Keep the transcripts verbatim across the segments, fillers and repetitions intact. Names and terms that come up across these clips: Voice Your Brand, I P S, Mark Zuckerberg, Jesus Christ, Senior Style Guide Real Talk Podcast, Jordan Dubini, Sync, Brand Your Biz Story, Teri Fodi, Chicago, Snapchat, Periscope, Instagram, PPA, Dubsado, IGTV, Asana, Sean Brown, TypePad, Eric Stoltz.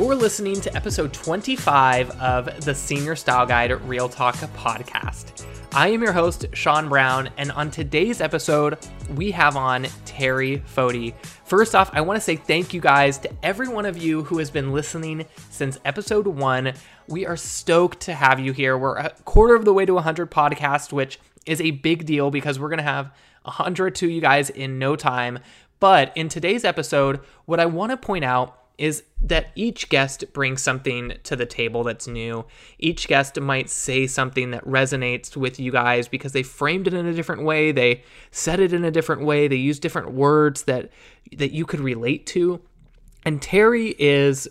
You're listening to episode twenty-five of the Senior Style Guide Real Talk Podcast. I am your host, Sean Brown, and on today's episode, we have on Teri Fodi. First off, I want to say thank you guys to every one of you who has been listening since episode one. We are stoked to have you here. We're a quarter of the way to one hundred podcasts, which is a big deal because we're going to have one hundred to you guys in no time. But in today's episode, what I want to point out is that each guest brings something to the table that's new. Each guest might say something that resonates with you guys because they framed it in a different way, they said it in a different way, they used different words that that you could relate to. And Teri is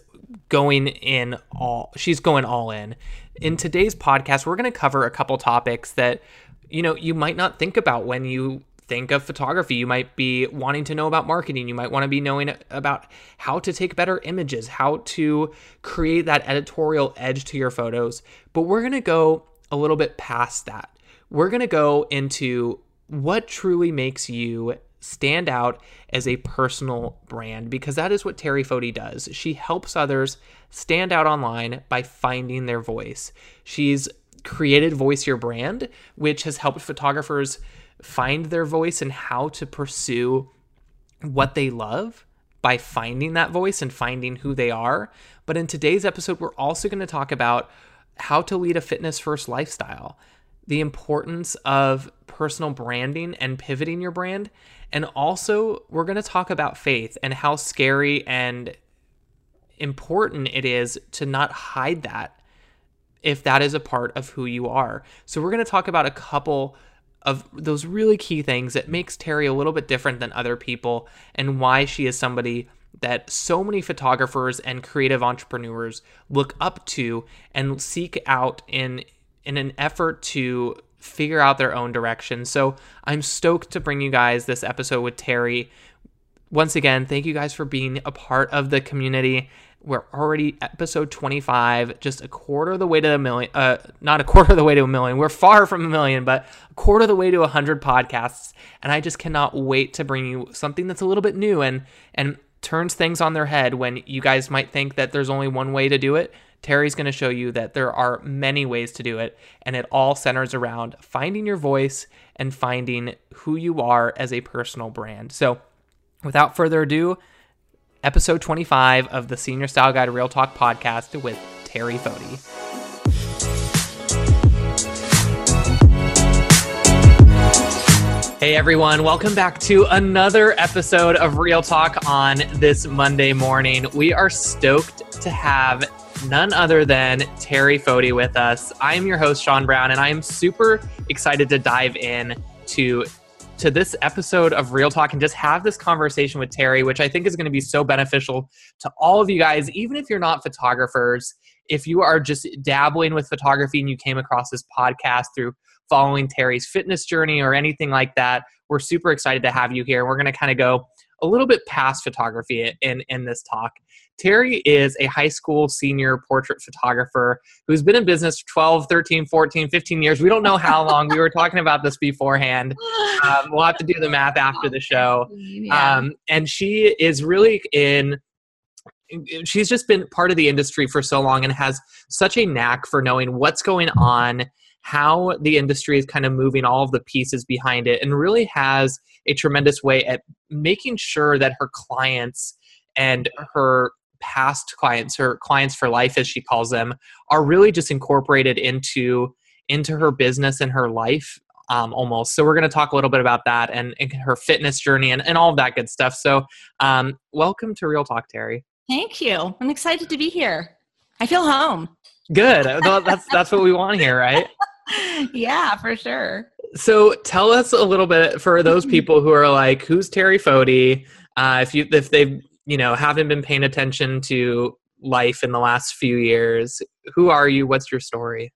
going in all, she's going all in. In today's podcast, we're gonna cover a couple topics that, you know, you might not think about when you think of photography. You might be wanting to know about marketing. You might want to be knowing about how to take better images, how to create that editorial edge to your photos. But we're going to go a little bit past that. We're going to go into what truly makes you stand out as a personal brand, because that is what Teri Fodi does. She helps others stand out online by finding their voice. She's created Voice Your Brand, which has helped photographers find their voice and how to pursue what they love by finding that voice and finding who they are. But in today's episode, we're also going to talk about how to lead a fitness-first lifestyle, the importance of personal branding and pivoting your brand, and also we're going to talk about faith and how scary and important it is to not hide that if that is a part of who you are. So we're going to talk about a couple of those really key things that makes Teri a little bit different than other people and why she is somebody that so many photographers and creative entrepreneurs look up to and seek out in in an effort to figure out their own direction. So I'm stoked to bring you guys this episode with Teri. Once again, thank you guys for being a part of the community. We're already episode twenty-five, just a quarter of the way to a million, uh, not a quarter of the way to a million. We're far from a million, but a quarter of the way to one hundred podcasts. And I just cannot wait to bring you something that's a little bit new and, and turns things on their head when you guys might think that there's only one way to do it. Teri's going to show you that there are many ways to do it, and it all centers around finding your voice and finding who you are as a personal brand. So without further ado, episode twenty-five of the Senior Style Guide Real Talk Podcast with Teri Fodi. Hey everyone, welcome back to another episode of Real Talk on this Monday morning. We are stoked to have none other than Teri Fodi with us. I'm your host, Sean Brown, and I'm super excited to dive in to to this episode of Real Talk and just have this conversation with Teri, which I think is going to be so beneficial to all of you guys, even if you're not photographers. If you are just dabbling with photography and you came across this podcast through following Teri's fitness journey or anything like that, we're super excited to have you here. We're going to kind of go a little bit past photography in, in this talk. Teri is a high school senior portrait photographer who's been in business for twelve, thirteen, fourteen, fifteen years. We don't know how long. We were talking about this beforehand. Um, we'll have to do the math after the show. Um, and she is really in, she's just been part of the industry for so long and has such a knack for knowing what's going on, how the industry is kind of moving, all of the pieces behind it, and really has a tremendous way at making sure that her clients and her past clients, her clients for life, as she calls them, are really just incorporated into, into her business and her life um, almost. So we're going to talk a little bit about that and, and her fitness journey and, and all of that good stuff. So um, welcome to Real Talk, Teri. Thank you. I'm excited to be here. I feel home. Good. That's, that's what we want here, right? Yeah, for sure. So tell us a little bit for those people who are like, who's Teri Fodi? Uh, if you, if they, you know, haven't been paying attention to life in the last few years, who are you? What's your story?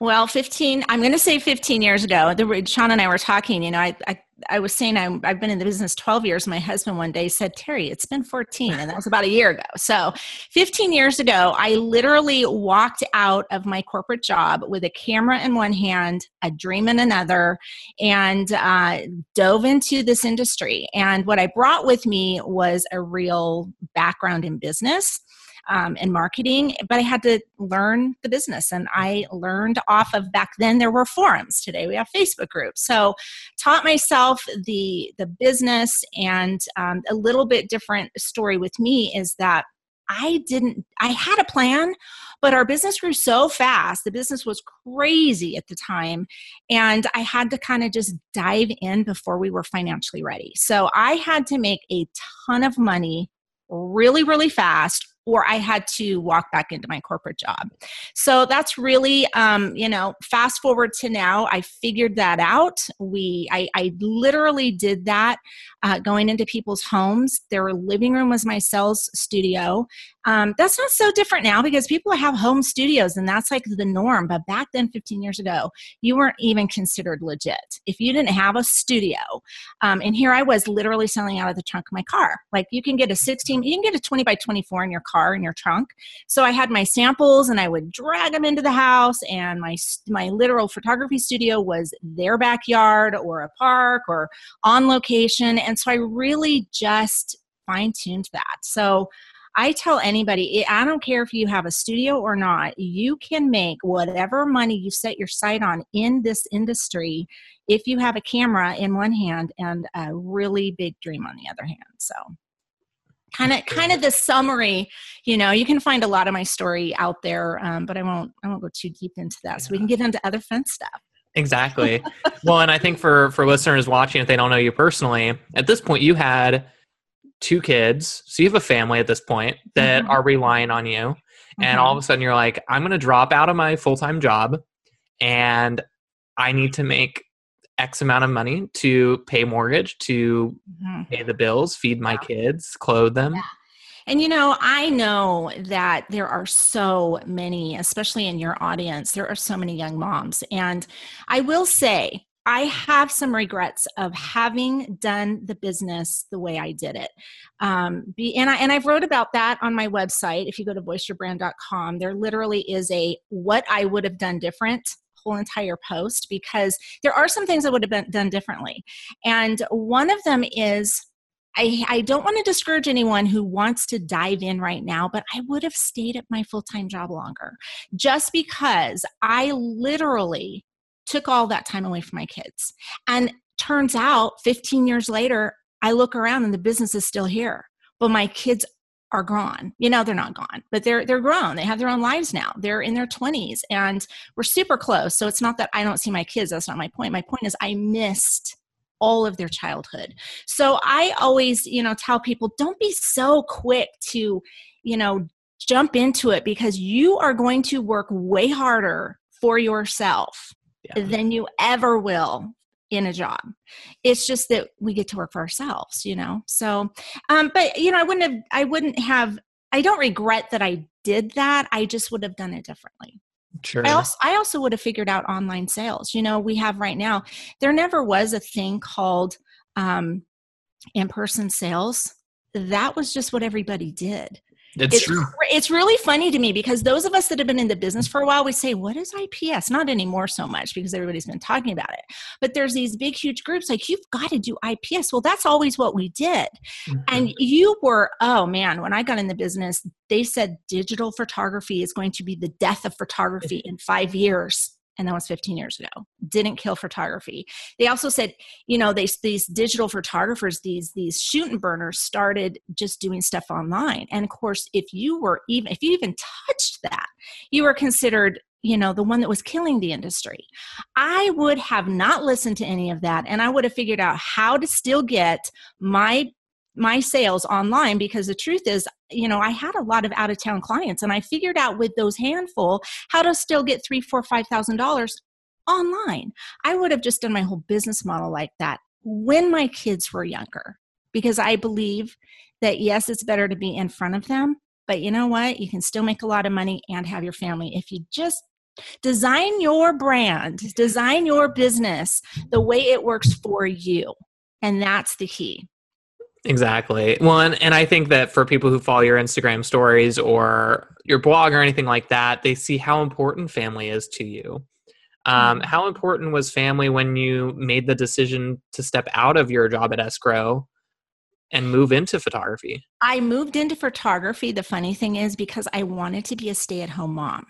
Well, fifteen, I'm going to say fifteen years ago, the, Sean and I were talking, you know, I, I, I was saying I'm, I've been in the business twelve years. My husband one day said, Teri, it's been fourteen. And that was about a year ago. So fifteen years ago, I literally walked out of my corporate job with a camera in one hand, a dream in another, and uh, dove into this industry. And what I brought with me was a real background in business. um, and marketing, but I had to learn the business. And I learned off of, back then there were forums. Today we have Facebook groups. So taught myself the, the business. And um, a little bit different story with me is that I didn't, I had a plan, but our business grew so fast. The business was crazy at the time. And I had to kind of just dive in before we were financially ready. So I had to make a ton of money really, really fast, or I had to walk back into my corporate job. So that's really, um, you know, fast forward to now, I figured that out. We, I, I literally did that uh, going into people's homes. Their living room was my sales studio. Um, that's not so different now because people have home studios and that's like the norm. But back then, fifteen years ago, you weren't even considered legit if you didn't have a studio. Um, and here I was literally selling out of the trunk of my car. Like you can get a sixteen, you can get a twenty by twenty-four in your car in your trunk. So I had my samples and I would drag them into the house, and my, my literal photography studio was their backyard or a park or on location. And so I really just fine-tuned that. So I tell anybody, I don't care if you have a studio or not, you can make whatever money you set your sight on in this industry if you have a camera in one hand and a really big dream on the other hand. So kind of kind of the summary, you know, you can find a lot of my story out there, um, but I won't, I won't go too deep into that. Yeah. So we can get into other fun stuff. Exactly. Well, and I think for, for listeners watching, if they don't know you personally, at this point you had two kids. So you have a family at this point that mm-hmm. are relying on you. Mm-hmm. And all of a sudden you're like, I'm going to drop out of my full-time job and I need to make X amount of money to pay mortgage, to mm-hmm. pay the bills, feed my wow. kids, clothe them. Yeah. And, you know, I know that there are so many, especially in your audience, there are so many young moms. And I will say, I have some regrets of having done the business the way I did it. Um, be, and, I, and I've wrote about that on my website. If you go to voice your brand dot com, there literally is a what I would have done different whole entire post, because there are some things I would have been done differently. And one of them is I, I don't want to discourage anyone who wants to dive in right now, but I would have stayed at my full-time job longer just because I literally took all that time away from my kids. And turns out fifteen years later, I look around and the business is still here, but my kids are gone. You know, they're not gone, but they're, they're grown. They have their own lives now. They're in their twenties and we're super close. So it's not that I don't see my kids. That's not my point. My point is I missed all of their childhood. So I always, you know, tell people, don't be so quick to, you know, jump into it, because you are going to work way harder for yourself Yeah. than you ever will in a job. It's just that we get to work for ourselves, you know? So, um, but you know, I wouldn't have, I wouldn't have, I don't regret that I did that. I just would have done it differently. Sure. I also, I also would have figured out online sales. You know, we have right now, there never was a thing called, um, in-person sales. That was just what everybody did. That's it's, true. It's really funny to me because those of us that have been in the business for a while, we say, what is I P S? Not anymore so much because everybody's been talking about it. But there's these big, huge groups like, you've got to do I P S. Well, that's always what we did. Mm-hmm. And you were, oh man, when I got in the business, they said digital photography is going to be the death of photography in five years. And that was fifteen years ago. Didn't kill photography. They also said, you know, they, these digital photographers, these these shoot and burners started just doing stuff online. And of course, if you were even, if you even touched that, you were considered, you know, the one that was killing the industry. I would have not listened to any of that. And I would have figured out how to still get my my sales online, because the truth is, you know, I had a lot of out of town clients and I figured out with those handful how to still get three, four, five thousand dollars online. I would have just done my whole business model like that when my kids were younger, because I believe that yes, it's better to be in front of them, but you know what? You can still make a lot of money and have your family if you just design your brand, design your business the way it works for you. And that's the key. Exactly. Well, and, and I think that for people who follow your Instagram stories or your blog or anything like that, they see how important family is to you. Um, how important was family when you made the decision to step out of your job at escrow and move into photography? I moved into photography. The funny thing is because I wanted to be a stay-at-home mom.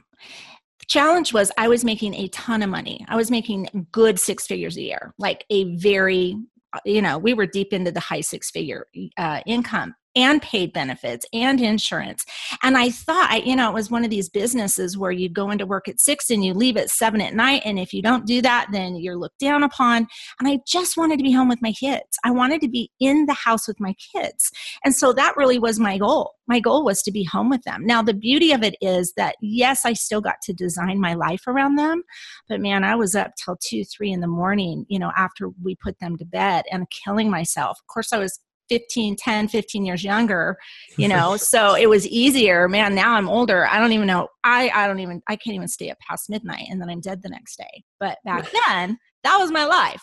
The challenge was I was making a ton of money. I was making good six figures a year, like a very, you know, we were deep into the high six figure uh, income and paid benefits and insurance. And I thought, I, you know, it was one of these businesses where you go into work at six and you leave at seven at night. And if you don't do that, then you're looked down upon. And I just wanted to be home with my kids. I wanted to be in the house with my kids. And so that really was my goal. My goal was to be home with them. Now, the beauty of it is that, yes, I still got to design my life around them, but man, I was up till two, three in the morning, you know, after we put them to bed and killing myself. Of course, I was fifteen, ten, fifteen years younger, you know, so it was easier, man. Now I'm older. I don't even know. I, I don't even, I can't even stay up past midnight and then I'm dead the next day. But back then that was my life.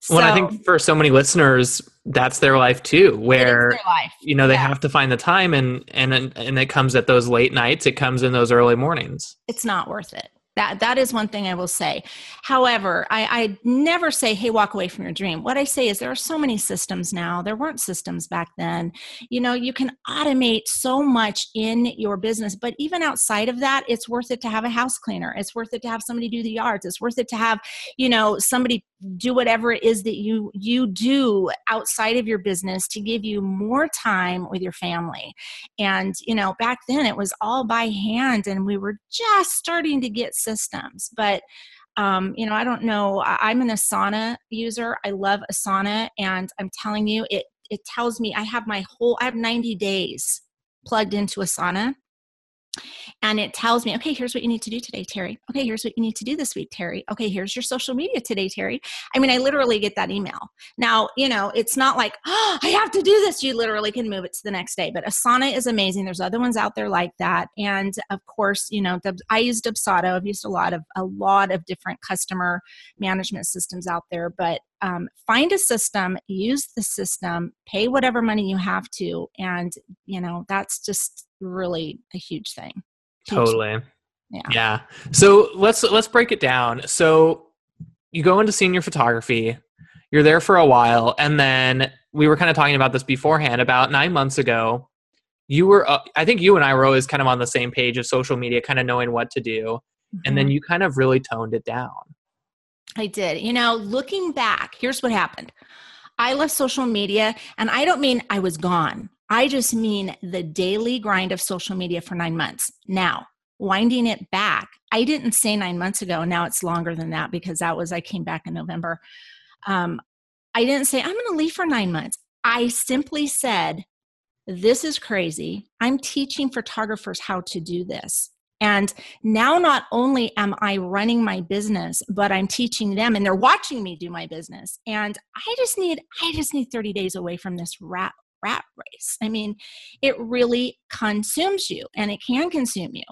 So, well, I think for so many listeners, that's their life too, where, their life. you know, they yeah. have to find the time and, and, and it comes at those late nights. It comes in those early mornings. It's not worth it. That that is one thing I will say. However, I, I never say, hey, walk away from your dream. What I say is there are so many systems now. There weren't systems back then. You know, you can automate so much in your business, but even outside of that, it's worth it to have a house cleaner. It's worth it to have somebody do the yards. It's worth it to have, you know, somebody do whatever it is that you, you do outside of your business to give you more time with your family. And, you know, back then it was all by hand and we were just starting to get systems. But, um, you know, I don't know. I'm an Asana user. I love Asana. And I'm telling you, it, it tells me I have my whole, I have ninety days plugged into Asana. And it tells me, okay, here's what you need to do today, Teri. Okay, here's what you need to do this week, Teri. Okay, here's your social media today, Teri. I mean, I literally get that email. Now, you know, it's not like, oh, I have to do this. You literally can move it to the next day. But Asana is amazing. There's other ones out there like that. And of course, you know, I use Dubsado. I've used a lot of a lot of different customer management systems out there. But um, find a system, use the system, pay whatever money you have to. And, you know, that's just really a huge thing. Totally. Yeah. Yeah. So let's, let's break it down. So you go into senior photography, you're there for a while. And then we were kind of talking about this beforehand, about nine months ago, you were, uh, I think you and I were always kind of on the same page of social media, kind of knowing what to do. Mm-hmm. And then you kind of really toned it down. I did. You know, looking back, here's what happened. I left social media and I don't mean I was gone. I just mean the daily grind of social media for nine months. Now, winding it back, I didn't say nine months ago. Now it's longer than that because that was, I came back in November. Um, I didn't say, I'm going to leave for nine months. I simply said, this is crazy. I'm teaching photographers how to do this. And now not only am I running my business, but I'm teaching them and they're watching me do my business. And I just need, I just need thirty days away from this rat rat race. I mean, it really consumes you and it can consume you.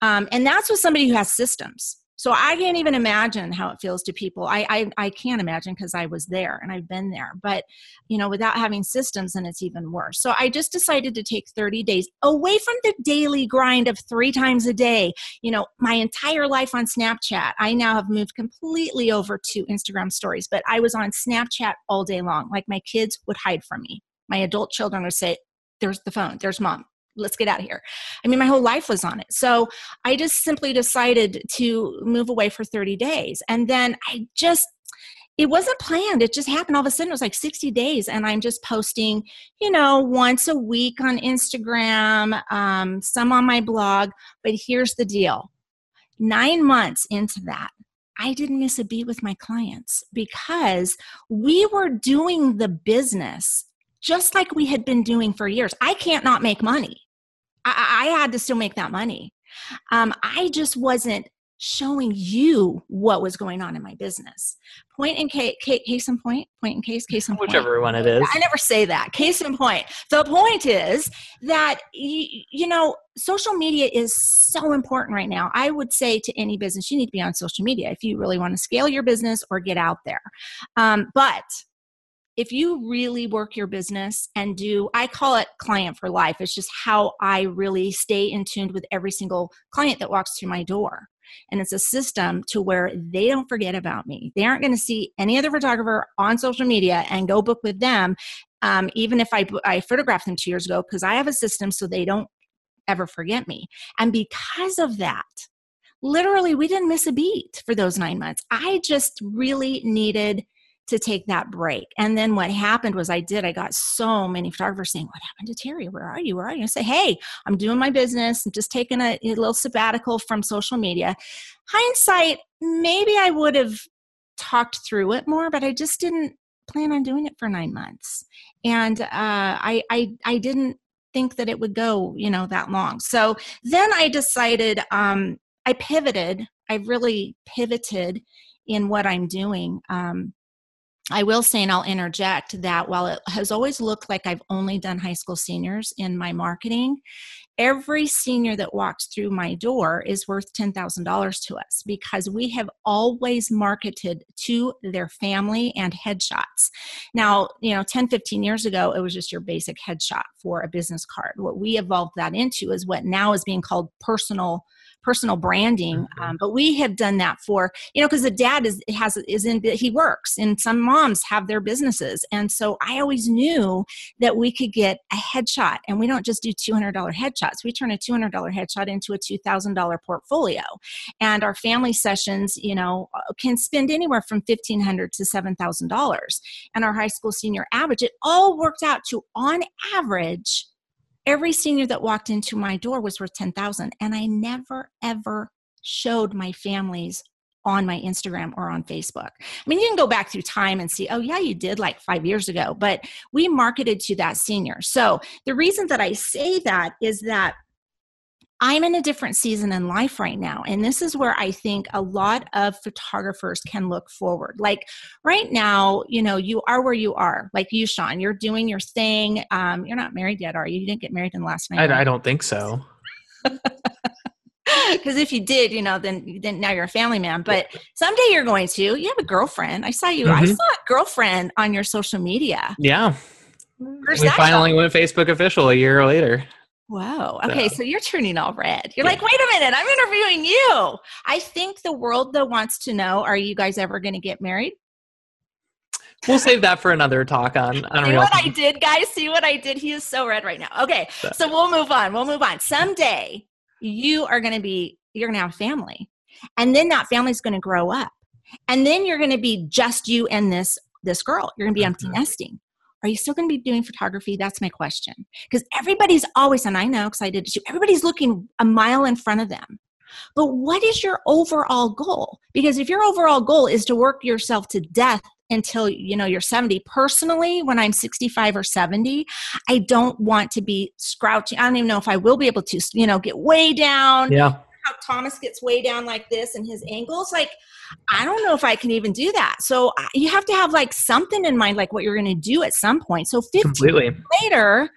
Um, and that's with somebody who has systems. So I can't even imagine how it feels to people. I I, I can't imagine because I was there and I've been there. But, you know, without having systems, then it's even worse. So I just decided to take thirty days away from the daily grind of three times a day. You know, my entire life on Snapchat, I now have moved completely over to Instagram stories. But I was on Snapchat all day long. Like my kids would hide from me. My adult children would say, there's the phone, there's mom. Let's get out of here. I mean, my whole life was on it. So I just simply decided to move away for thirty days. And then I just, it wasn't planned. It just happened. All of a sudden it was like sixty days. And I'm just posting, you know, once a week on Instagram, um, some on my blog. But here's the deal. Nine months into that, I didn't miss a beat with my clients because we were doing the business just like we had been doing for years. I can't not make money. I, I had to still make that money. Um, I just wasn't showing you what was going on in my business. Point in case, case in point, point in case, case in point. Whichever one it is. I never say that. Case in point. The point is that, you, you know, social media is so important right now. I would say to any business, you need to be on social media if you really want to scale your business or get out there. Um, but if you really work your business and do, I call it client for life. It's just how I really stay in tune with every single client that walks through my door. And it's a system to where they don't forget about me. They aren't going to see any other photographer on social media and go book with them, um, even if I, I photographed them two years ago, because I have a system so they don't ever forget me. And because of that, literally, we didn't miss a beat for those nine months. I just really needed to take that break. And then what happened was I did, I got so many photographers saying, what happened to Teri? Where are you? Where are you? I say, hey, I'm doing my business. I'm just taking a, a little sabbatical from social media. Hindsight, maybe I would have talked through it more, but I just didn't plan on doing it for nine months. And uh, I, I, I didn't think that it would go, you know, that long. So then I decided, um, I pivoted. I really pivoted in what I'm doing. Um, I will say, and I'll interject, that while it has always looked like I've only done high school seniors in my marketing, every senior that walks through my door is worth ten thousand dollars to us, because we have always marketed to their family and headshots. Now, you know, ten, fifteen years ago, it was just your basic headshot for a business card. What we evolved that into is what now is being called personal personal branding. Mm-hmm. Um, but we have done that for, you know, because the dad is has is in, he works, and some moms have their businesses. And so I always knew that we could get a headshot, and we don't just do two hundred dollars headshots. We turn a two hundred dollars headshot into a two thousand dollars portfolio. And our family sessions, you know, can spend anywhere from fifteen hundred dollars to seven thousand dollars. And our high school senior average, it all worked out to, on average, every senior that walked into my door was worth ten thousand dollars, and I never, ever showed my families on my Instagram or on Facebook. I mean, you can go back through time and see, oh yeah, you did like five years ago, but we marketed to that senior. So the reason that I say that is that I'm in a different season in life right now. And this is where I think a lot of photographers can look forward. Like right now, you know, you are where you are. Like you, Sean, you're doing your thing. Um, you're not married yet, are you? You didn't get married in the last night. I, I don't think so. Because if you did, you know, then, then now you're a family man. But someday you're going to. You have a girlfriend. I saw you. Mm-hmm. I saw a girlfriend on your social media. Yeah. Where's we finally going? Went Facebook official a year later. Wow. Okay. So, so you're turning all red. You're yeah. like, wait a minute, I'm interviewing you. I think the world though wants to know, are you guys ever going to get married? We'll save that for another talk on, on See real what time. I did, guys. See what I did. He is so red right now. Okay. So, so we'll move on. We'll move on. Someday you are going to be, you're going to have a family, and then that family's going to grow up, and then you're going to be just you and this, this girl. You're going to be empty nesting. Are you still going to be doing photography? That's my question. Because everybody's always, and I know because I did it too, everybody's looking a mile in front of them. But what is your overall goal? Because if your overall goal is to work yourself to death until, you know, you're seventy, personally, when I'm sixty-five or seventy, I don't want to be scrouching. I don't even know if I will be able to, you know, get way down. Yeah. How Thomas gets way down like this and his angles, like, I don't know if I can even do that. So you have to have like something in mind, like what you're going to do at some point. So fifteen Completely. Years later,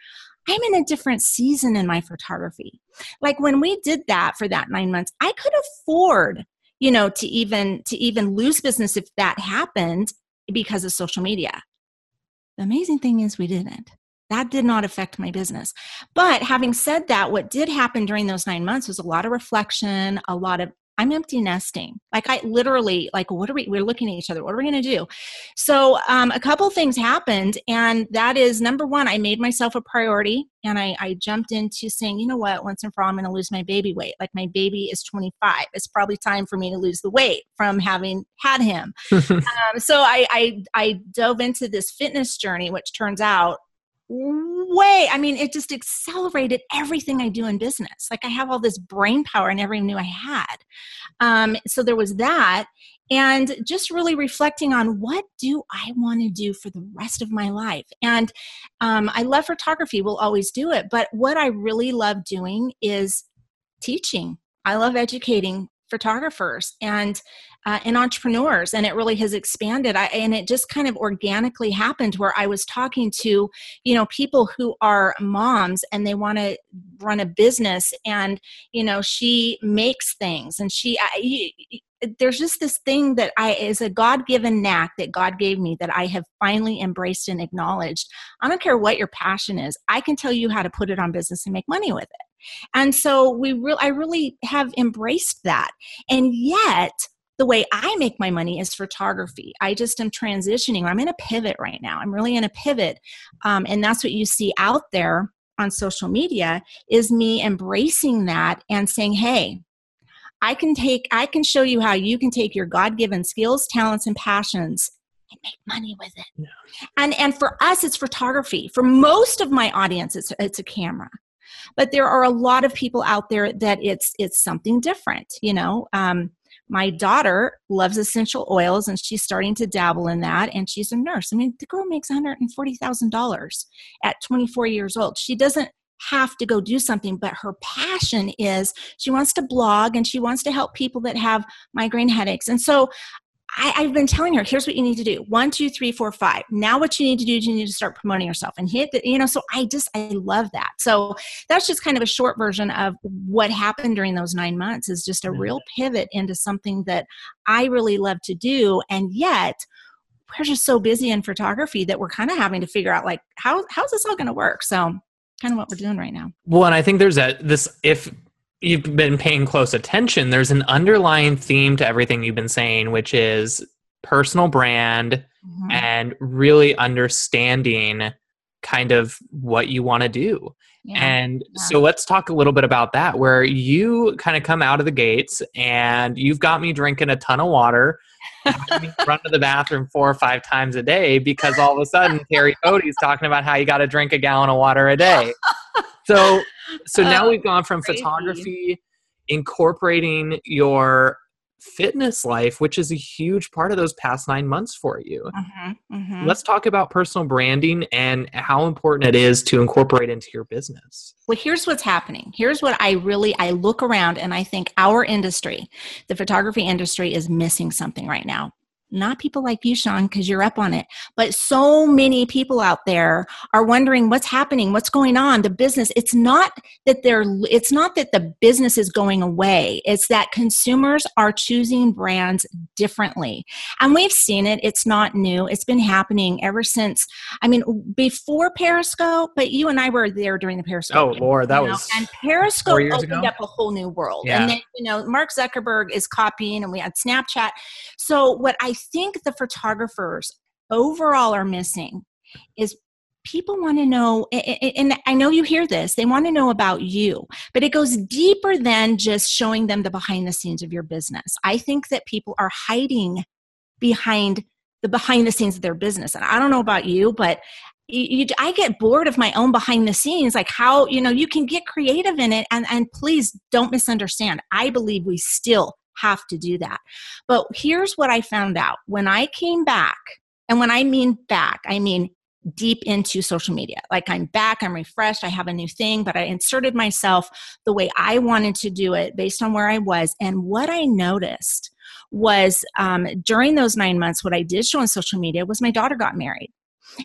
I'm in a different season in my photography. Like when we did that for that nine months, I could afford, you know, to even, to even lose business if that happened because of social media. The amazing thing is we didn't. That did not affect my business. But having said that, what did happen during those nine months was a lot of reflection, a lot of, I'm empty nesting. Like I literally, like, what are we, we're looking at each other. What are we going to do? So um, a couple things happened. And that is, number one, I made myself a priority. And I, I jumped into saying, you know what, once and for all, I'm going to lose my baby weight. Like my baby is twenty-five. It's probably time for me to lose the weight from having had him. um, so I, I, I dove into this fitness journey, which turns out, way, I mean, it just accelerated everything I do in business. Like I have all this brain power I never even knew I had. Um, so there was that. And just really reflecting on what do I want to do for the rest of my life. And um, I love photography. We'll always do it. But what I really love doing is teaching. I love educating photographers and uh, and entrepreneurs, and it really has expanded. I, and it just kind of organically happened where I was talking to, you know, people who are moms and they want to run a business, and you know, she makes things, and she I, you, there's just this thing that I is a God-given knack that God gave me that I have finally embraced and acknowledged. I don't care what your passion is. I can tell you how to put it on business and make money with it. And so we re- I really have embraced that. And yet, the way I make my money is photography. I just am transitioning. I'm in a pivot right now. I'm really in a pivot. Um, and that's what you see out there on social media is me embracing that and saying, hey, I can take, I can show you how you can take your God-given skills, talents, and passions and make money with it. Yeah. And and for us, it's photography. For most of my audience, it's it's a camera. But there are a lot of people out there that it's it's something different. You know, um, my daughter loves essential oils, and she's starting to dabble in that. And she's a nurse. I mean, the girl makes one hundred forty thousand dollars at twenty-four years old. She doesn't have to go do something, but her passion is she wants to blog and she wants to help people that have migraine headaches. And so I, I've been telling her, here's what you need to do. One, two, three, four, five. Now what you need to do is you need to start promoting yourself and hit the, you know, so I just, I love that. So that's just kind of a short version of what happened during those nine months is just a real pivot into something that I really love to do. And yet we're just so busy in photography that we're kind of having to figure out like, how, how's this all going to work? So kind of what we're doing right now. Well, and I think there's a, this, if you've been paying close attention, there's an underlying theme to everything you've been saying, which is personal brand mm-hmm. and really understanding kind of what you want to do. Yeah. And yeah. so let's talk a little bit about that, where you kind of come out of the gates and you've got me drinking a ton of water, run to the bathroom four or five times a day because all of a sudden Teri Fodi's talking about how you got to drink a gallon of water a day. So, so now oh, we've gone from crazy. Photography, incorporating your fitness life, which is a huge part of those past nine months for you. Mm-hmm, mm-hmm. Let's talk about personal branding and how important it is to incorporate into your business. Well, here's what's happening. Here's what I really, I look around and I think our industry, the photography industry, is missing something right now. Not people like you, Sean, because you're up on it. But so many people out there are wondering what's happening, what's going on, the business. It's not that they're, it's not that the business is going away. It's that consumers are choosing brands differently. And we've seen it. It's not new. It's been happening ever since, I mean, before Periscope, but you and I were there during the Periscope. Oh, game, Lord, that you know? was And Periscope four years opened ago? Up a whole new world. Yeah. And then, you know, Mark Zuckerberg is copying and we had Snapchat. So what I I think the photographers overall are missing is people want to know, and I know you hear this, they want to know about you, but it goes deeper than just showing them the behind the scenes of your business. I think that people are hiding behind the behind the scenes of their business. And I don't know about you, but You, you, I get bored of my own behind the scenes, like how, you know, you can get creative in it. And, and please don't misunderstand. I believe we still have to do that. But here's what I found out when I came back. And when I mean back, I mean deep into social media. Like I'm back, I'm refreshed, I have a new thing, but I inserted myself the way I wanted to do it based on where I was. And what I noticed was um, during those nine months, what I did show on social media was my daughter got married.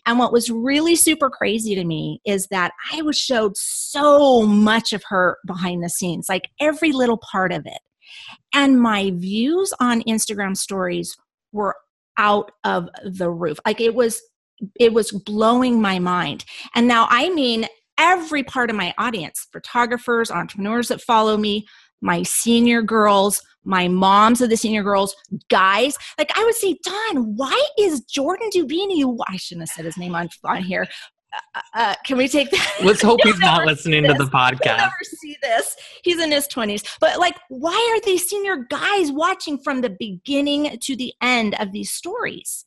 And what was really super crazy to me is that I was showed so much of her behind the scenes, like every little part of it. And my views on Instagram stories were out of the roof. Like it was, it was blowing my mind. And now I mean every part of my audience, photographers, entrepreneurs that follow me, my senior girls, my moms of the senior girls, guys. Like I would say, Don, why is Jordan Dubini? I shouldn't have said his name on, on here. Uh, uh, can we take that? Let's hope he's not listening to the podcast. You'll never see this. He's in his twenties. But like, why are these senior guys watching from the beginning to the end of these stories?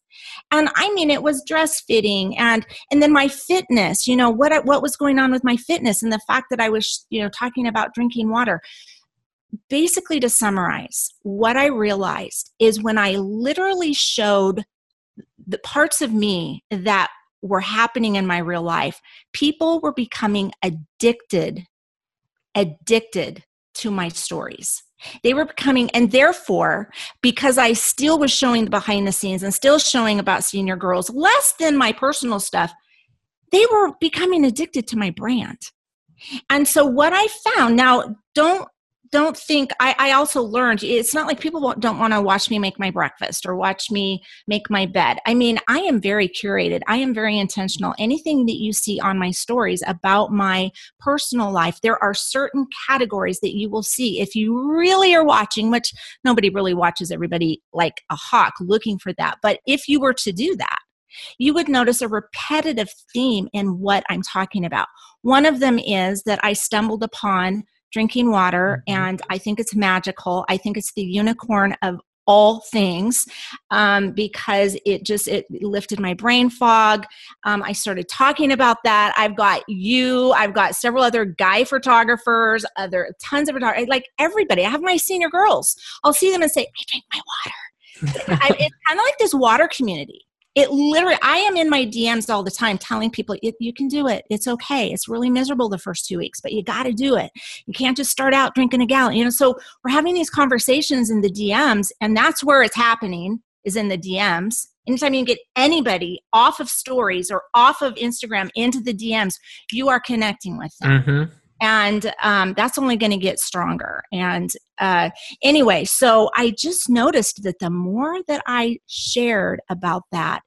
And I mean, it was dress fitting and, and then my fitness, you know, what, what was going on with my fitness and the fact that I was, you know, talking about drinking water. Basically, to summarize, what I realized is when I literally showed the parts of me that were happening in my real life, people were becoming addicted, addicted to my stories. They were becoming, and therefore, because I still was showing the behind the scenes and still showing about senior girls, less than my personal stuff, they were becoming addicted to my brand. And so what I found, now don't don't think, I, I also learned, it's not like people don't want to watch me make my breakfast or watch me make my bed. I mean, I am very curated. I am very intentional. Anything that you see on my stories about my personal life, there are certain categories that you will see if you really are watching, which nobody really watches everybody like a hawk looking for that. But if you were to do that, you would notice a repetitive theme in what I'm talking about. One of them is that I stumbled upon drinking water, and I think it's magical. I think it's the unicorn of all things, um, because it just, it lifted my brain fog. Um, I started talking about that. I've got you, I've got several other guy photographers, other tons of photographers, like everybody. I have my senior girls. I'll see them and say, I drink my water. I, it's kind of like this water community. It literally, I am in my D Ms all the time telling people, you can do it. It's okay. It's really miserable the first two weeks, but you got to do it. You can't just start out drinking a gallon. You know, so we're having these conversations in the D Ms, and that's where it's happening, is in the D Ms. Anytime you get anybody off of stories or off of Instagram into the D Ms, you are connecting with them. Mm-hmm. And um, that's only going to get stronger. And uh, anyway, so I just noticed that the more that I shared about that,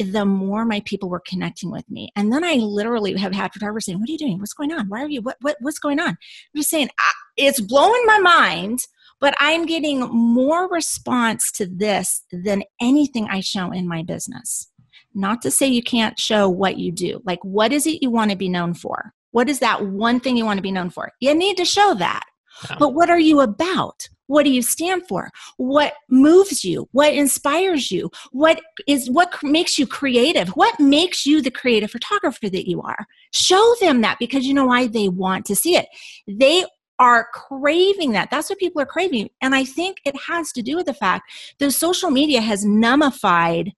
the more my people were connecting with me. And then I literally have had photographers saying, what are you doing? What's going on? Why are you, what, what what's going on? I'm just saying, I, it's blowing my mind, but I'm getting more response to this than anything I show in my business. Not to say you can't show what you do. Like, what is it you want to be known for? What is that one thing you want to be known for? You need to show that. Yeah. But what are you about? What do you stand for? What moves you? What inspires you? What is what makes you creative? What makes you the creative photographer that you are? Show them that, because you know why? They want to see it. They are craving that. That's what people are craving. And I think it has to do with the fact that social media has nummified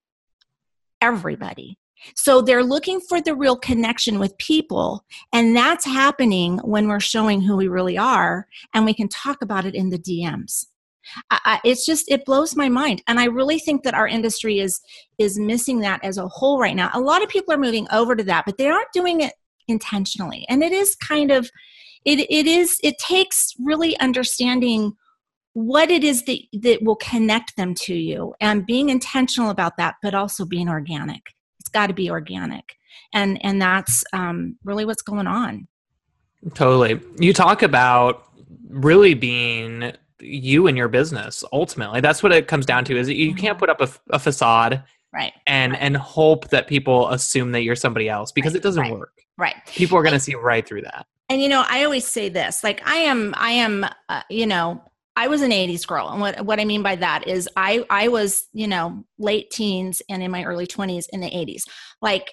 everybody. So they're looking for the real connection with people, and that's happening when we're showing who we really are, and we can talk about it in the D Ms. Uh, it's just, it blows my mind. And I really think that our industry is is missing that as a whole right now. A lot of people are moving over to that, but they aren't doing it intentionally. And it is kind of, it it is, it takes really understanding what it is that, that will connect them to you, and being intentional about that, but also being organic. It's got to be organic. And and that's um, really what's going on. Totally. You talk about really being you and your business, ultimately. That's what it comes down to, is you can't put up a, a facade, right, and, and hope that people assume that you're somebody else, because right. it doesn't right. work. Right. People are going to see right through that. And, you know, I always say this, like I am, I am, uh, you know, I was an eighties girl. And what, what I mean by that is I, I was, you know, late teens and in my early twenties in the eighties. Like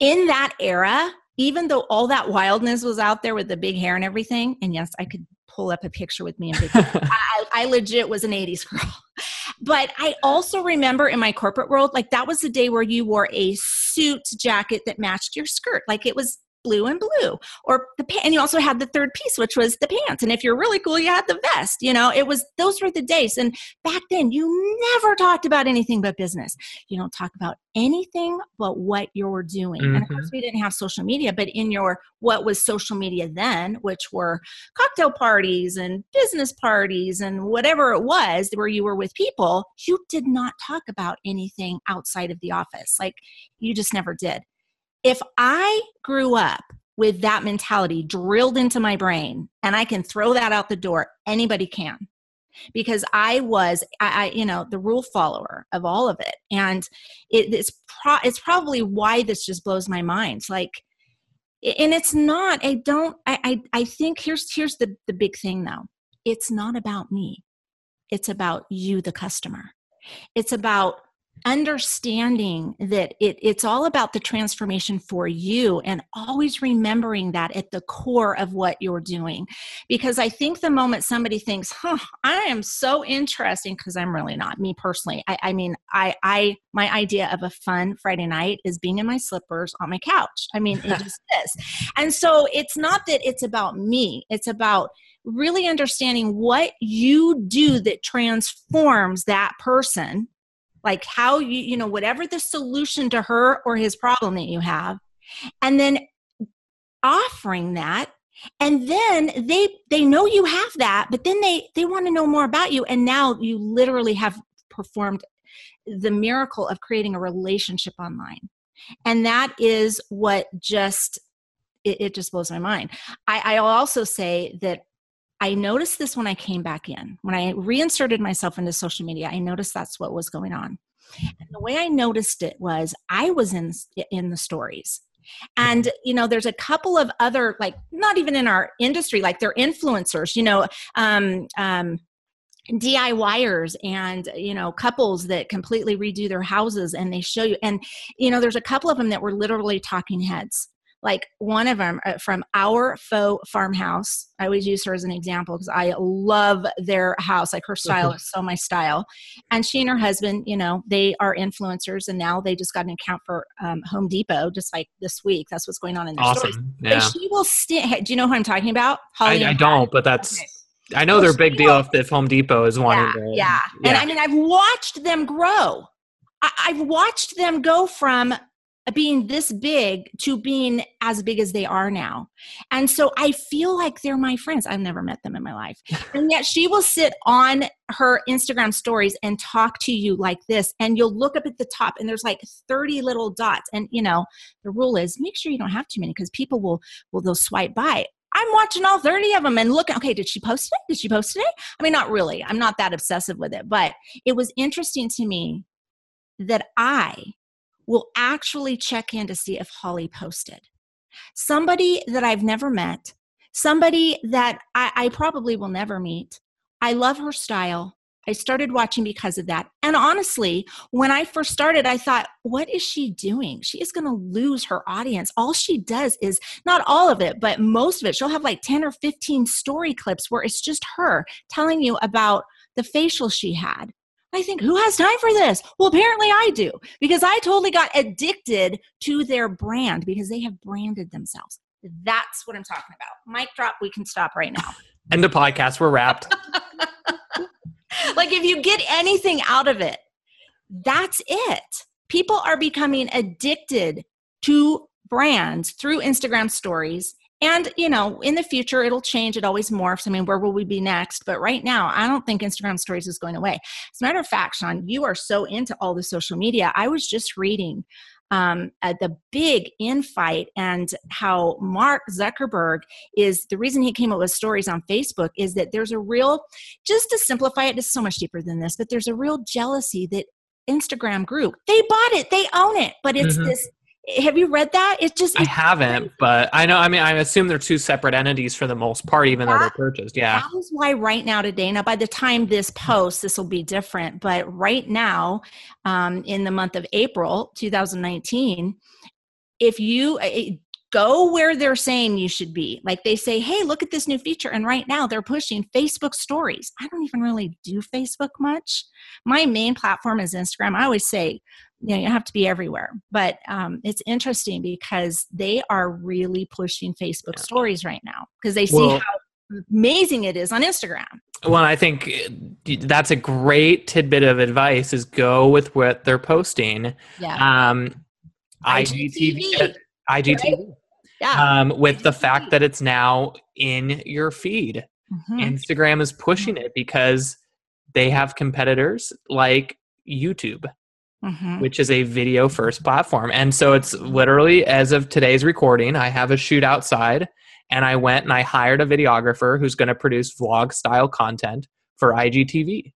in that era, even though all that wildness was out there with the big hair and everything, and yes, I could pull up a picture with me. And big hair. I, I legit was an eighties girl. But I also remember in my corporate world, like that was the day where you wore a suit jacket that matched your skirt. Like it was blue and blue, or the pants. And you also had the third piece, which was the pants. And if you're really cool, you had the vest, you know, it was, those were the days. And back then you never talked about anything but business. You don't talk about anything but what you're doing. Mm-hmm. And of course we didn't have social media, but in your, what was social media then, which were cocktail parties and business parties and whatever it was where you were with people, you did not talk about anything outside of the office. Like you just never did. If I grew up with that mentality drilled into my brain, and I can throw that out the door, anybody can, because I was, I, I you know, the rule follower of all of it. And it, it's, pro, it's probably why this just blows my mind. Like, and it's not, I don't, I, I, I think here's, here's the, the big thing though. It's not about me. It's about you, the customer. It's about understanding that it, it's all about the transformation for you, and always remembering that at the core of what you're doing. Because I think the moment somebody thinks, huh, I am so interesting, because I'm really not, me personally. I, I mean, I, I, my idea of a fun Friday night is being in my slippers on my couch. I mean, it just is. And so it's not that it's about me. It's about really understanding what you do that transforms that person. Like how you, you know, whatever the solution to her or his problem that you have, and then offering that And then they they know you have that, but then they they want to know more about you. And now you literally have performed the miracle of creating a relationship online. And that is what just, it, it just blows my mind. I, I'll also say that I noticed this when I came back in. When I reinserted myself into social media, I noticed that's what was going on. And the way I noticed it was I was in, in the stories. And, you know, there's a couple of other, like, not even in our industry, like they're influencers, you know, um, um, DIYers and, you know, couples that completely redo their houses and they show you. And, you know, there's a couple of them that were literally talking heads. Like one of them from Our Faux Farmhouse. I always use her as an example because I love their house. Like her style is so my style. And she and her husband, you know, they are influencers, and now they just got an account for um, Home Depot just like this week. That's what's going on in their awesome. Stories. Yeah. And she will st- do you know who I'm talking about? Holly I, I don't, but that's... Okay. I know well, they're a big deal if, if Home Depot is one of them. Yeah. And I mean, I've watched them grow. I, I've watched them go from being this big to being as big as they are now. And so I feel like they're my friends. I've never met them in my life. And yet she will sit on her Instagram stories and talk to you like this. And you'll look up at the top and there's like thirty little dots. And, you know, the rule is make sure you don't have too many because people will, will they'll swipe by. I'm watching all thirty of them and looking, okay, did she post today? Did she post today? I mean, not really. I'm not that obsessive with it, but it was interesting to me that I will actually check in to see if Holly posted. Somebody that I've never met, somebody that I, I probably will never meet. I love her style. I started watching because of that. And honestly, when I first started, I thought, what is she doing? She is going to lose her audience. All she does is, not all of it, but most of it, she'll have like ten or fifteen story clips where it's just her telling you about the facial she had. I think, who has time for this? Well, apparently I do, because I totally got addicted to their brand because they have branded themselves. That's what I'm talking about. Mic drop, we can stop right now. End of podcast, we're wrapped. Like if you get anything out of it, that's it. People are becoming addicted to brands through Instagram stories. And, you know, in the future, it'll change. It always morphs. I mean, where will we be next? But right now, I don't think Instagram stories is going away. As a matter of fact, Sean, you are so into all the social media. I was just reading um, uh, the big infight and how Mark Zuckerberg is, the reason he came up with stories on Facebook is that there's a real, just to simplify it, it's so much deeper than this, but there's a real jealousy that Instagram grew. They bought it. They own it. But it's mm-hmm. this, have you read that? It just I haven't, crazy. But I know. I mean, I assume they're two separate entities for the most part, even that, though they're purchased. Yeah, that is why right now today. Now, by the time this posts, this will be different. But right now, um, in the month of April two thousand nineteen, if you it, go where they're saying you should be, like they say, hey, look at this new feature, and right now they're pushing Facebook stories. I don't even really do Facebook much. My main platform is Instagram. I always say, you know, you have to be everywhere, but um, it's interesting because they are really pushing Facebook stories right now because they see well, how amazing it is on Instagram. Well, I think that's a great tidbit of advice is go with what they're posting. Yeah. Um, I G T V. I G T V. Right? Yeah. Um, with I G T V. The fact that it's now in your feed. Mm-hmm. Instagram is pushing it because they have competitors like YouTube. Mm-hmm. Which is a video first platform. And so it's literally, as of today's recording, I have a shoot outside and I went and I hired a videographer who's going to produce vlog style content for I G T V.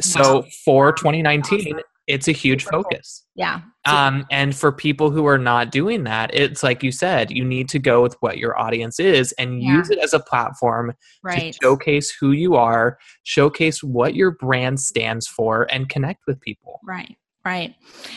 So for twenty nineteen, awesome. It's a huge focus. Yeah. Um, and for people who are not doing that, it's like you said, you need to go with what your audience is and yeah. use it as a platform right. to showcase who you are, showcase what your brand stands for, and connect with people. Right, right.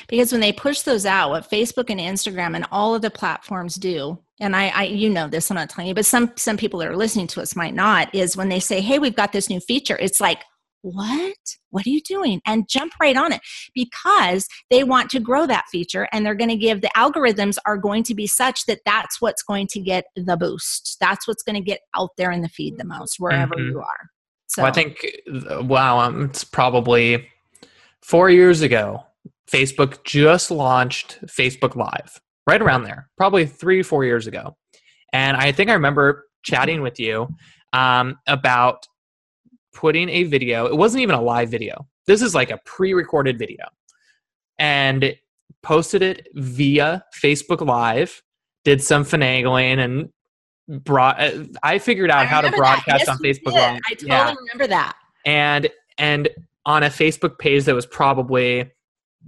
Because when they push those out, what Facebook and Instagram and all of the platforms do, and I, I you know this, I'm not telling you, but some some people that are listening to us might not, is when they say, hey, we've got this new feature, it's like, what? What are you doing? And jump right on it because they want to grow that feature and they're going to give, the algorithms are going to be such that that's what's going to get the boost. That's what's going to get out there in the feed the most, wherever mm-hmm. you are. So well, I think, wow, um, it's probably four years ago, Facebook just launched Facebook Live, right around there, probably three, four years ago. And I think I remember chatting with you um, about putting a video. It wasn't even a live video. This is like a pre-recorded video, and posted it via Facebook Live, did some finagling and brought, I figured out I how to broadcast yes, on Facebook Live. I totally yeah. remember that. And, and on a Facebook page that was probably,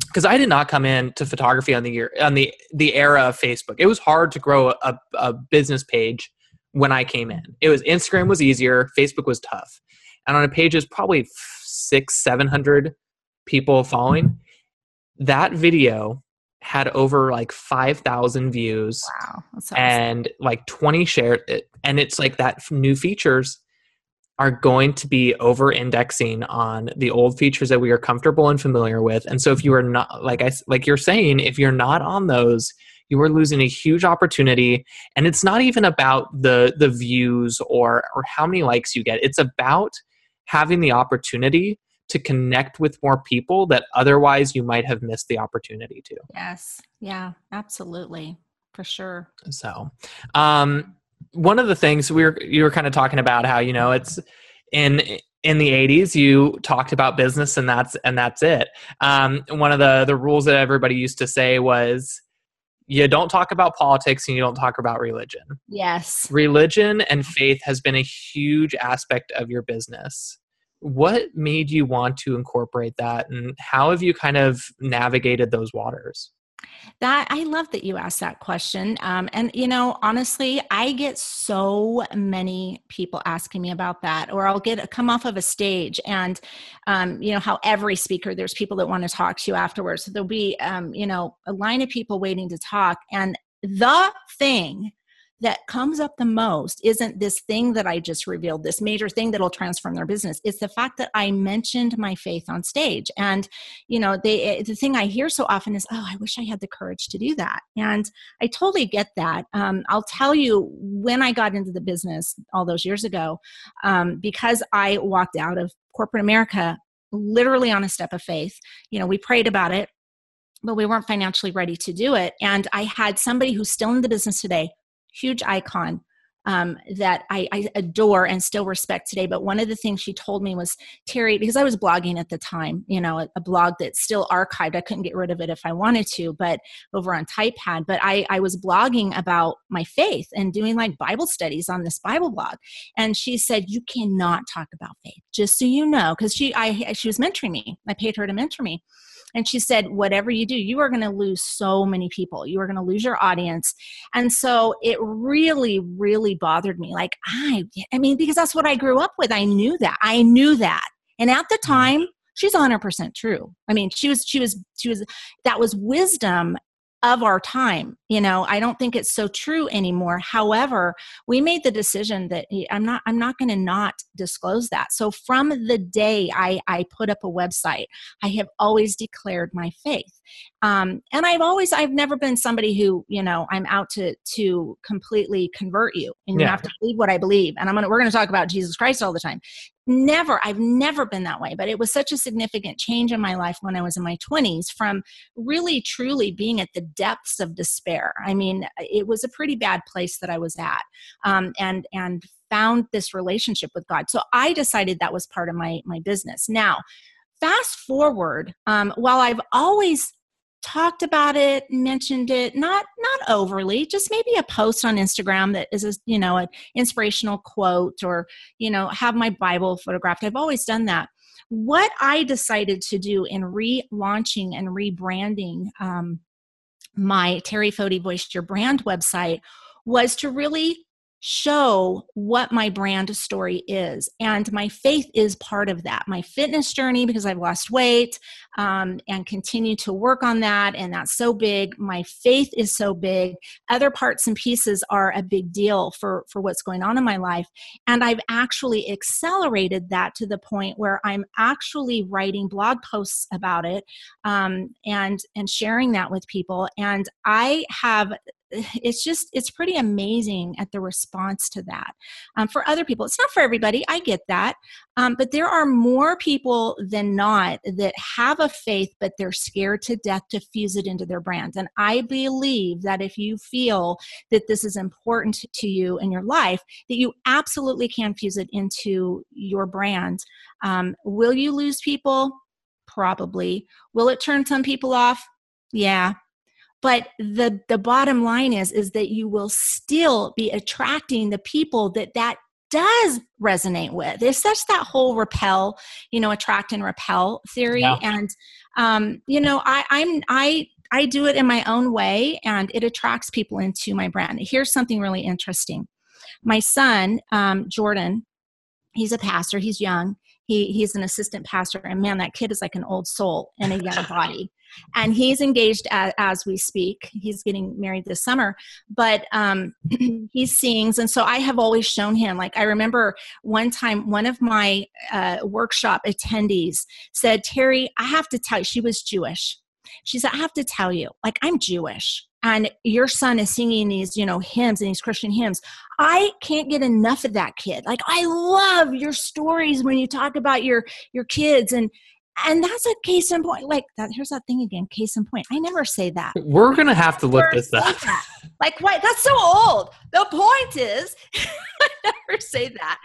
because I did not come in to photography on the year, on the, the era of Facebook. It was hard to grow a, a business page when I came in. It was, Instagram was easier. Facebook was tough. And on a page is probably six, seven hundred people following. That video had over like five thousand views. Wow, that's awesome. And like twenty shares. And it's like that new features are going to be over indexing on the old features that we are comfortable and familiar with. And so if you are not, like I, like you're saying, if you're not on those, you are losing a huge opportunity. And it's not even about the, the views or, or how many likes you get. It's about having the opportunity to connect with more people that otherwise you might have missed the opportunity to. Yes. Yeah, absolutely. For sure. So, um, one of the things we were, you were kind of talking about how, you know, it's in, in the eighties, you talked about business and that's, and that's it. Um, one of the, the rules that everybody used to say was, you don't talk about politics and you don't talk about religion. Yes. Religion and faith has been a huge aspect of your business. What made you want to incorporate that, and how have you kind of navigated those waters? That I love that you asked that question. Um, and, you know, honestly, I get so many people asking me about that, or I'll get a, come off of a stage and, um, you know, how every speaker, there's people that want to talk to you afterwards. So there'll be, um, you know, a line of people waiting to talk. And the thing that comes up the most isn't this thing that I just revealed, this major thing that'll transform their business. It's the fact that I mentioned my faith on stage. And, you know, they, the thing I hear so often is, oh, I wish I had the courage to do that. And I totally get that. Um, I'll tell you, when I got into the business all those years ago, um, because I walked out of corporate America literally on a step of faith, you know, we prayed about it, but we weren't financially ready to do it. And I had somebody who's still in the business today, huge icon um, that I, I adore and still respect today. But one of the things she told me was, Teri, because I was blogging at the time, you know, a, a blog that's still archived. I couldn't get rid of it if I wanted to, but over on TypePad. But I, I was blogging about my faith and doing like Bible studies on this Bible blog. And she said, you cannot talk about faith, just so you know, because she, I, she was mentoring me. I paid her to mentor me. And she said, whatever you do, you are going to lose so many people. You are going to lose your audience. And so it really, really bothered me. Like, I, I mean, because that's what I grew up with. I knew that. I knew that. And at the time, she's one hundred percent true. I mean, she was, she was, she was, that was wisdom of our time. You know, I don't think it's so true anymore. However, we made the decision that I'm not, I'm not going to not disclose that. So from the day I, I put up a website, I have always declared my faith. Um, and I've always, I've never been somebody who, you know, I'm out to, to completely convert you and you yeah. have to believe what I believe. And I'm going to, we're going to talk about Jesus Christ all the time. Never, I've never been that way, but it was such a significant change in my life when I was in my twenties from really truly being at the depths of despair. I mean, it was a pretty bad place that I was at. Um, and, and found this relationship with God. So I decided that was part of my, my business. Now, fast forward, um, while I've always talked about it, mentioned it, not, not overly, just maybe a post on Instagram that is, a, you know, an inspirational quote or, you know, have my Bible photographed. I've always done that. What I decided to do in relaunching and rebranding um, my Teri Fodi Voice Your Brand website was to really show what my brand story is. And my faith is part of that. My fitness journey, because I've lost weight um, and continue to work on that. And that's so big. My faith is so big. Other parts and pieces are a big deal for, for what's going on in my life. And I've actually accelerated that to the point where I'm actually writing blog posts about it um, and, and sharing that with people. And I have it's just, it's pretty amazing at the response to that. Um, for other people, it's not for everybody. I get that. Um, but there are more people than not that have a faith, but they're scared to death to fuse it into their brands. And I believe that if you feel that this is important to you in your life, that you absolutely can fuse it into your brand. Um, will you lose people? Probably. Will it turn some people off? Yeah. But the, the bottom line is, is that you will still be attracting the people that that does resonate with. It's just that whole repel, you know, attract and repel theory. Yeah. And, um, you know, I, I'm, I, I do it in my own way, and it attracts people into my brand. Here's something really interesting. My son, um, Jordan, he's a pastor. He's young. He, he's an assistant pastor, and man, that kid is like an old soul in a young body. And he's engaged as, as we speak. He's getting married this summer, but um, he sings. And so I have always shown him, like, I remember one time, one of my uh, workshop attendees said, Teri, I have to tell you, she was Jewish. She said, I have to tell you, like, I'm Jewish, and your son is singing these, you know, hymns and these Christian hymns. I can't get enough of that kid. Like, I love your stories when you talk about your, your kids. And, and that's a case in point. Like that, here's that thing again, case in point. I never say that. We're going to have to look this up. That. Like, what? That's so old. The point is, I never say that.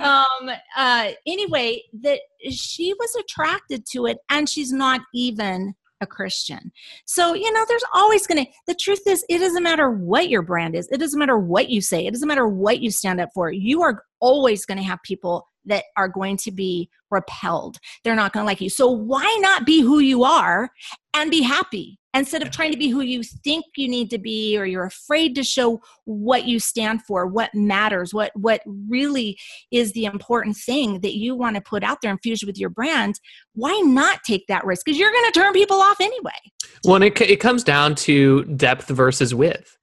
Um, uh, anyway, that she was attracted to it, and she's not even a Christian. So, you know, there's always going to, the truth is, it doesn't matter what your brand is. It doesn't matter what you say. It doesn't matter what you stand up for. You are always going to have people that are going to be repelled. They're not going to like you. So why not be who you are and be happy, instead of trying to be who you think you need to be, or you're afraid to show what you stand for, what matters, what, what really is the important thing that you want to put out there and fuse with your brand. Why not take that risk? Because you're going to turn people off anyway. Well, and it, it comes down to depth versus width.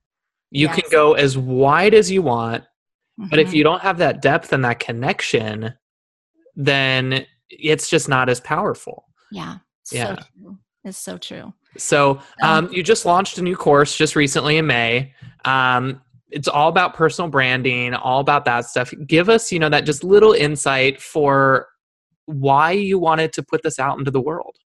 You yes. can go as wide as you want, mm-hmm. but if you don't have that depth and that connection, then it's just not as powerful. Yeah. Yeah. So true. It's so true. So um, you just launched a new course just recently in May. Um, it's all about personal branding, all about that stuff. Give us, you know, that just little insight for why you wanted to put this out into the world.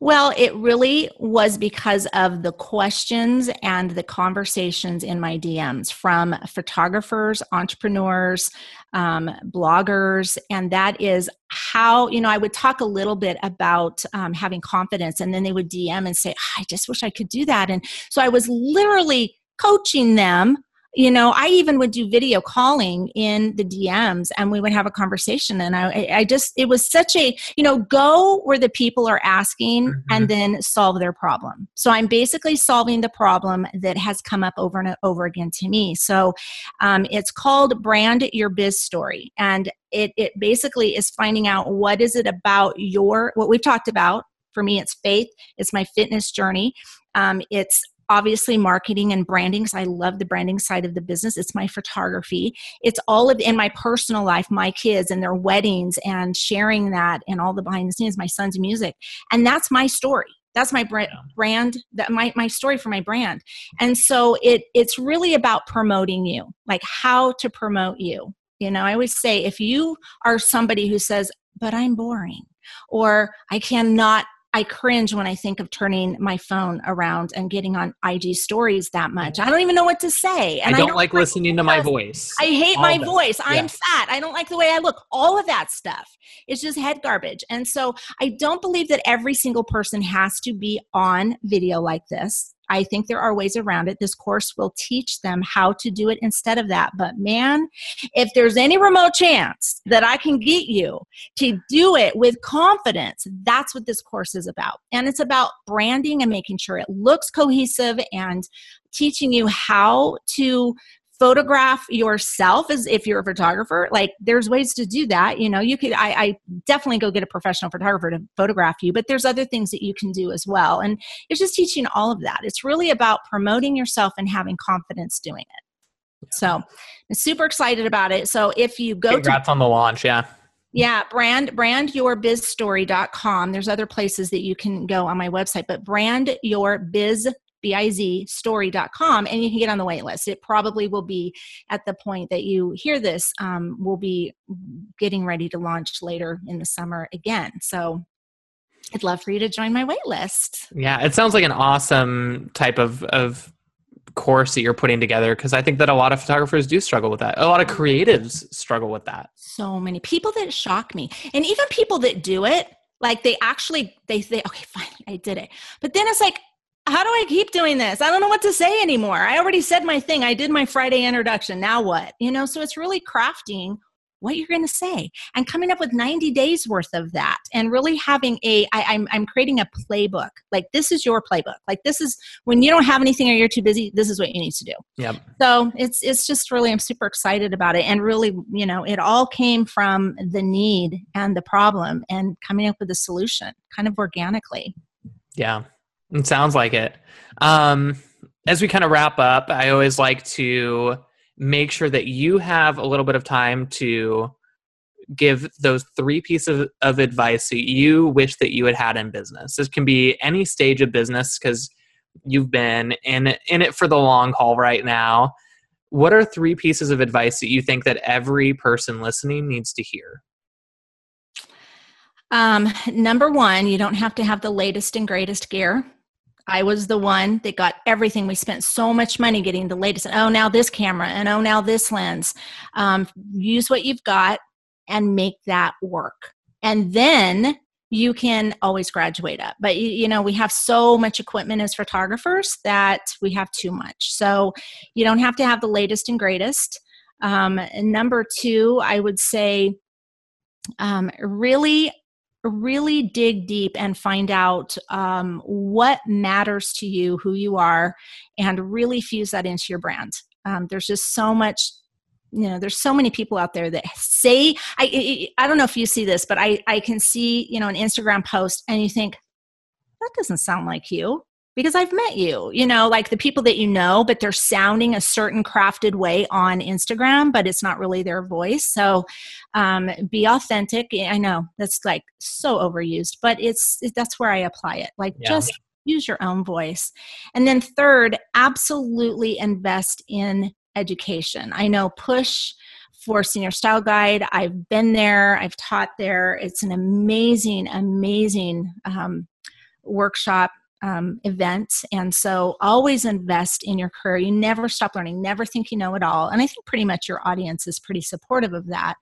Well, it really was because of the questions and the conversations in my D Ms from photographers, entrepreneurs, um, bloggers, and that is how, you know, I would talk a little bit about um, having confidence, and then they would D M and say, oh, I just wish I could do that. And so I was literally coaching them. You know, I even would do video calling in the D Ms, and we would have a conversation. And I, I just, it was such a, you know, go where the people are asking mm-hmm. and then solve their problem. So I'm basically solving the problem that has come up over and over again to me. So um, it's called Brand Your Biz Story. And it, it basically is finding out what is it about your, what we've talked about. For me, it's faith. It's my fitness journey. Um, it's obviously marketing and branding, because I love the branding side of the business. It's my photography. It's all of in my personal life, my kids and their weddings and sharing that and all the behind the scenes, my son's music. And that's my story. That's my brand, brand that my, my story for my brand. And so it it's really about promoting you, like how to promote you. You know, I always say, if you are somebody who says, but I'm boring, or I cannot I cringe when I think of turning my phone around and getting on I G stories that much. I don't even know what to say. And I don't, I don't like listening to my voice. I hate my voice. I'm fat. I don't like the way I look. All of that stuff. It's just head garbage. And so I don't believe that every single person has to be on video like this. I think there are ways around it. This course will teach them how to do it instead of that. But man, if there's any remote chance that I can get you to do it with confidence, that's what this course is about. And it's about branding and making sure it looks cohesive, and teaching you how to photograph yourself as if you're a photographer. Like, there's ways to do that. You know, you could, I, I definitely go get a professional photographer to photograph you, but there's other things that you can do as well. And it's just teaching all of that. It's really about promoting yourself and having confidence doing it. So I'm super excited about it. So if you go Congrats to- on the launch. Yeah. Yeah. Brand, brand your biz story dot com. There's other places that you can go on my website, but brand your biz biz story dot com, and you can get on the wait list. It probably will be at the point that you hear this, um, we'll be getting ready to launch later in the summer again. So I'd love for you to join my wait list. Yeah. It sounds like an awesome type of, of course that you're putting together, because I think that a lot of photographers do struggle with that. A lot of creatives struggle with that. So many people that shock me, and even people that do it, like they actually, they say, okay, fine, I did it. But then it's like, how do I keep doing this? I don't know what to say anymore. I already said my thing. I did my Friday introduction. Now what? You know, so it's really crafting what you're going to say and coming up with ninety days worth of that, and really having a, I, I'm, I'm creating a playbook. Like, this is your playbook. Like, this is when you don't have anything or you're too busy, this is what you need to do. Yep. So it's, it's just really, I'm super excited about it. And really, you know, it all came from the need and the problem and coming up with a solution kind of organically. Yeah. It sounds like it. Um, as we kind of wrap up, I always like to make sure that you have a little bit of time to give those three pieces of advice that you wish that you had had in business. This can be any stage of business, because you've been in, in it for the long haul right now. What are three pieces of advice that you think that every person listening needs to hear? Um, number one, you don't have to have the latest and greatest gear. I was the one that got everything. We spent so much money getting the latest. Oh, now this camera, and oh, now this lens. Um, use what you've got and make that work. And then you can always graduate up. But, you, you know, we have so much equipment as photographers that we have too much. So you don't have to have the latest and greatest. Um, and number two, I would say um, really really dig deep and find out um, what matters to you, who you are, and really fuse that into your brand. Um, there's just so much, you know, there's so many people out there that say, I I don't know if you see this, but I, I can see, you know, an Instagram post and you think, that doesn't sound like you, because I've met you, you know, like the people that you know, but they're sounding a certain crafted way on Instagram, but it's not really their voice. So um, be authentic. I know that's like so overused, but it's, it, that's where I apply it. Like yeah. just use your own voice. And then third, absolutely invest in education. I know push for Senior Style Guide. I've been there. I've taught there. It's an amazing, amazing um, workshop. Um, events. And so always invest in your career. You never stop learning, never think you know it all. And I think pretty much your audience is pretty supportive of that.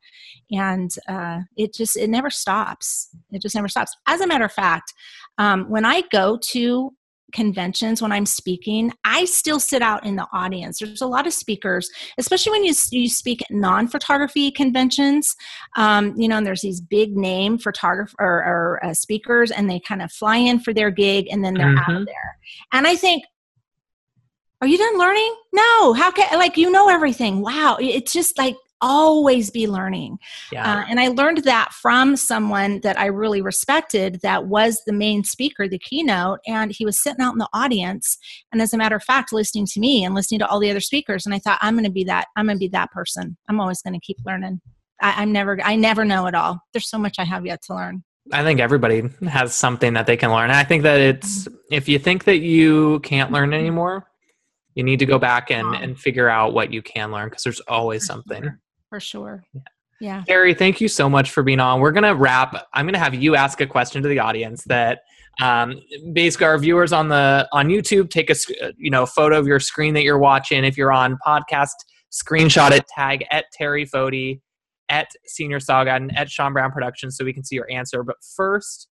And uh, it just, it never stops. It just never stops. As a matter of fact, um, when I go to conventions, when I'm speaking, I still sit out in the audience. There's a lot of speakers, especially when you, you speak at non-photography conventions, um, you know, and there's these big name photographer or, or uh, speakers, and they kind of fly in for their gig and then they're mm-hmm. out of there. And I think, are you done learning? No. How can, like, you know, everything. Wow. It's just like, always be learning. Yeah. Uh, and I learned that from someone that I really respected that was the main speaker, the keynote, and he was sitting out in the audience. And as a matter of fact, listening to me and listening to all the other speakers. And I thought, I'm going to be that, I'm going to be that person. I'm always going to keep learning. I, I'm never, I never know it all. There's so much I have yet to learn. I think everybody has something that they can learn. I think that it's, if you think that you can't learn anymore, you need to go back and, and figure out what you can learn, because there's always something. For sure. Yeah. yeah. Teri, thank you so much for being on. We're going to wrap. I'm going to have you ask a question to the audience that um, basically our viewers on the, on YouTube, take a, you know, photo of your screen that you're watching. If you're on podcast, screenshot it, tag at Teri Fodi, at Senior Style Guide, and at Sean Brown Productions, so we can see your answer. But first,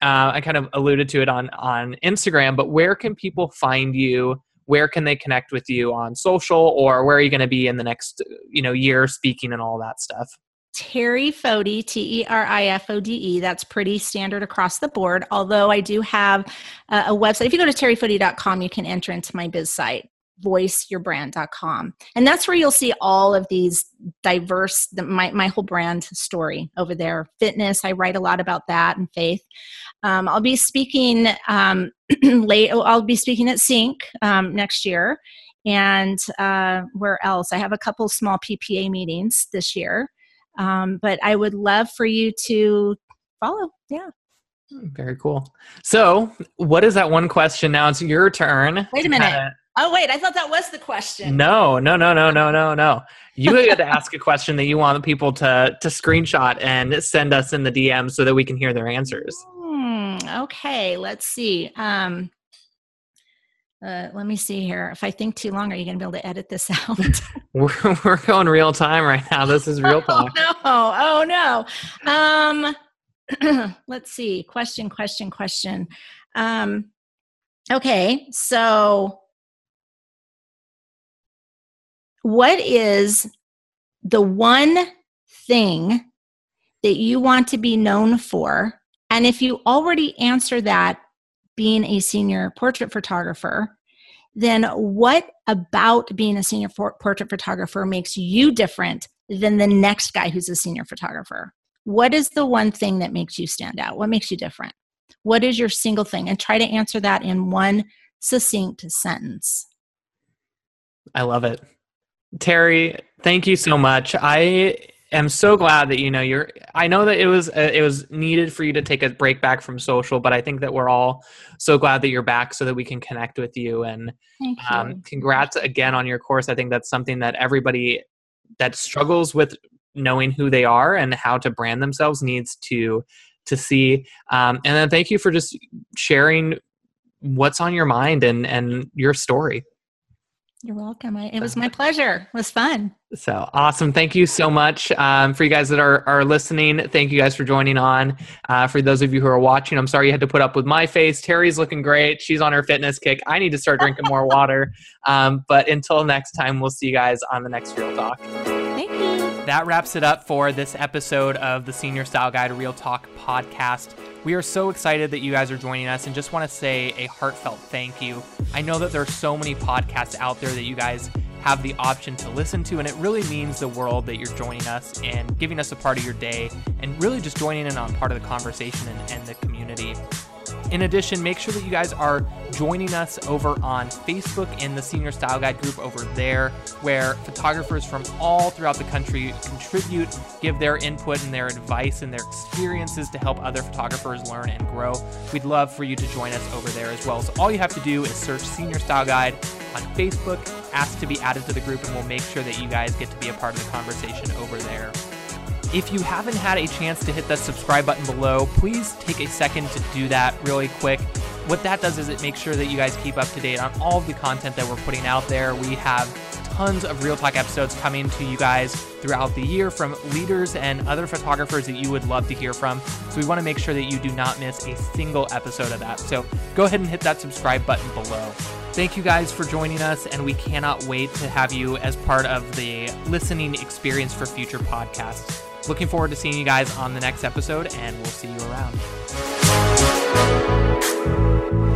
uh, I kind of alluded to it on, on Instagram, but where can people find you? Where can they connect with you on social, or where are you going to be in the next, you know, year speaking and all that stuff? Teri Fodi, T E R I F O D E. That's pretty standard across the board. Although I do have a, a website. If you go to Teri Fodi dot com, you can enter into my biz site, voice your brand dot com. And that's where you'll see all of these diverse, the, my, my whole brand story over there. Fitness, I write a lot about that, and faith. Um, I'll be speaking um, late. I'll be speaking at Sync um, next year. And uh, where else? I have a couple small P P A meetings this year. Um, but I would love for you to follow. Yeah. Very cool. So what is that one question now? It's your turn. Wait a minute. Kinda... Oh, wait. I thought that was the question. No, no, no, no, no, no, no. You had to ask a question that you want people to, to screenshot and send us in the D M so that we can hear their answers. Hmm, okay. Let's see. Um, uh, let me see here. If I think too long, are you going to be able to edit this out? we're, we're going real time right now. This is real talk. Oh, no. Oh, no. Um... Let's see. Question, question, question. Um, okay. So what is the one thing that you want to be known for? And if you already answer that, being a senior portrait photographer, then what about being a senior por- portrait photographer makes you different than the next guy who's a senior photographer? What is the one thing that makes you stand out? What makes you different? What is your single thing? And try to answer that in one succinct sentence. I love it. Teri, thank you so much. I am so glad that, you know, you're, I know that it was, uh, it was needed for you to take a break back from social, but I think that we're all so glad that you're back so that we can connect with you. And thank you. Um, congrats again on your course. I think that's something that everybody that struggles with knowing who they are and how to brand themselves needs to, to see. Um, and then thank you for just sharing what's on your mind and, and your story. You're welcome. I, it was my pleasure. It was fun. So awesome. Thank you so much. Um, for you guys that are, are listening, thank you guys for joining on. Uh, for those of you who are watching, I'm sorry you had to put up with my face. Teri's looking great. She's on her fitness kick. I need to start drinking more water. Um, but until next time, we'll see you guys on the next Real Talk. That wraps it up for this episode of the Senior Style Guide Real Talk podcast. We are so excited that you guys are joining us and just want to say a heartfelt thank you. I know that there are so many podcasts out there that you guys have the option to listen to, and it really means the world that you're joining us and giving us a part of your day and really just joining in on part of the conversation and, and the community. In addition, make sure that you guys are joining us over on Facebook in the Senior Style Guide group over there, where photographers from all throughout the country contribute, give their input and their advice and their experiences to help other photographers learn and grow. We'd love for you to join us over there as well. So all you have to do is search Senior Style Guide on Facebook, ask to be added to the group, and we'll make sure that you guys get to be a part of the conversation over there. If you haven't had a chance to hit that subscribe button below, please take a second to do that really quick. What that does is it makes sure that you guys keep up to date on all of the content that we're putting out there. We have tons of Real Talk episodes coming to you guys throughout the year from leaders and other photographers that you would love to hear from. So we want to make sure that you do not miss a single episode of that. So go ahead and hit that subscribe button below. Thank you guys for joining us, and we cannot wait to have you as part of the listening experience for future podcasts. Looking forward to seeing you guys on the next episode, and we'll see you around.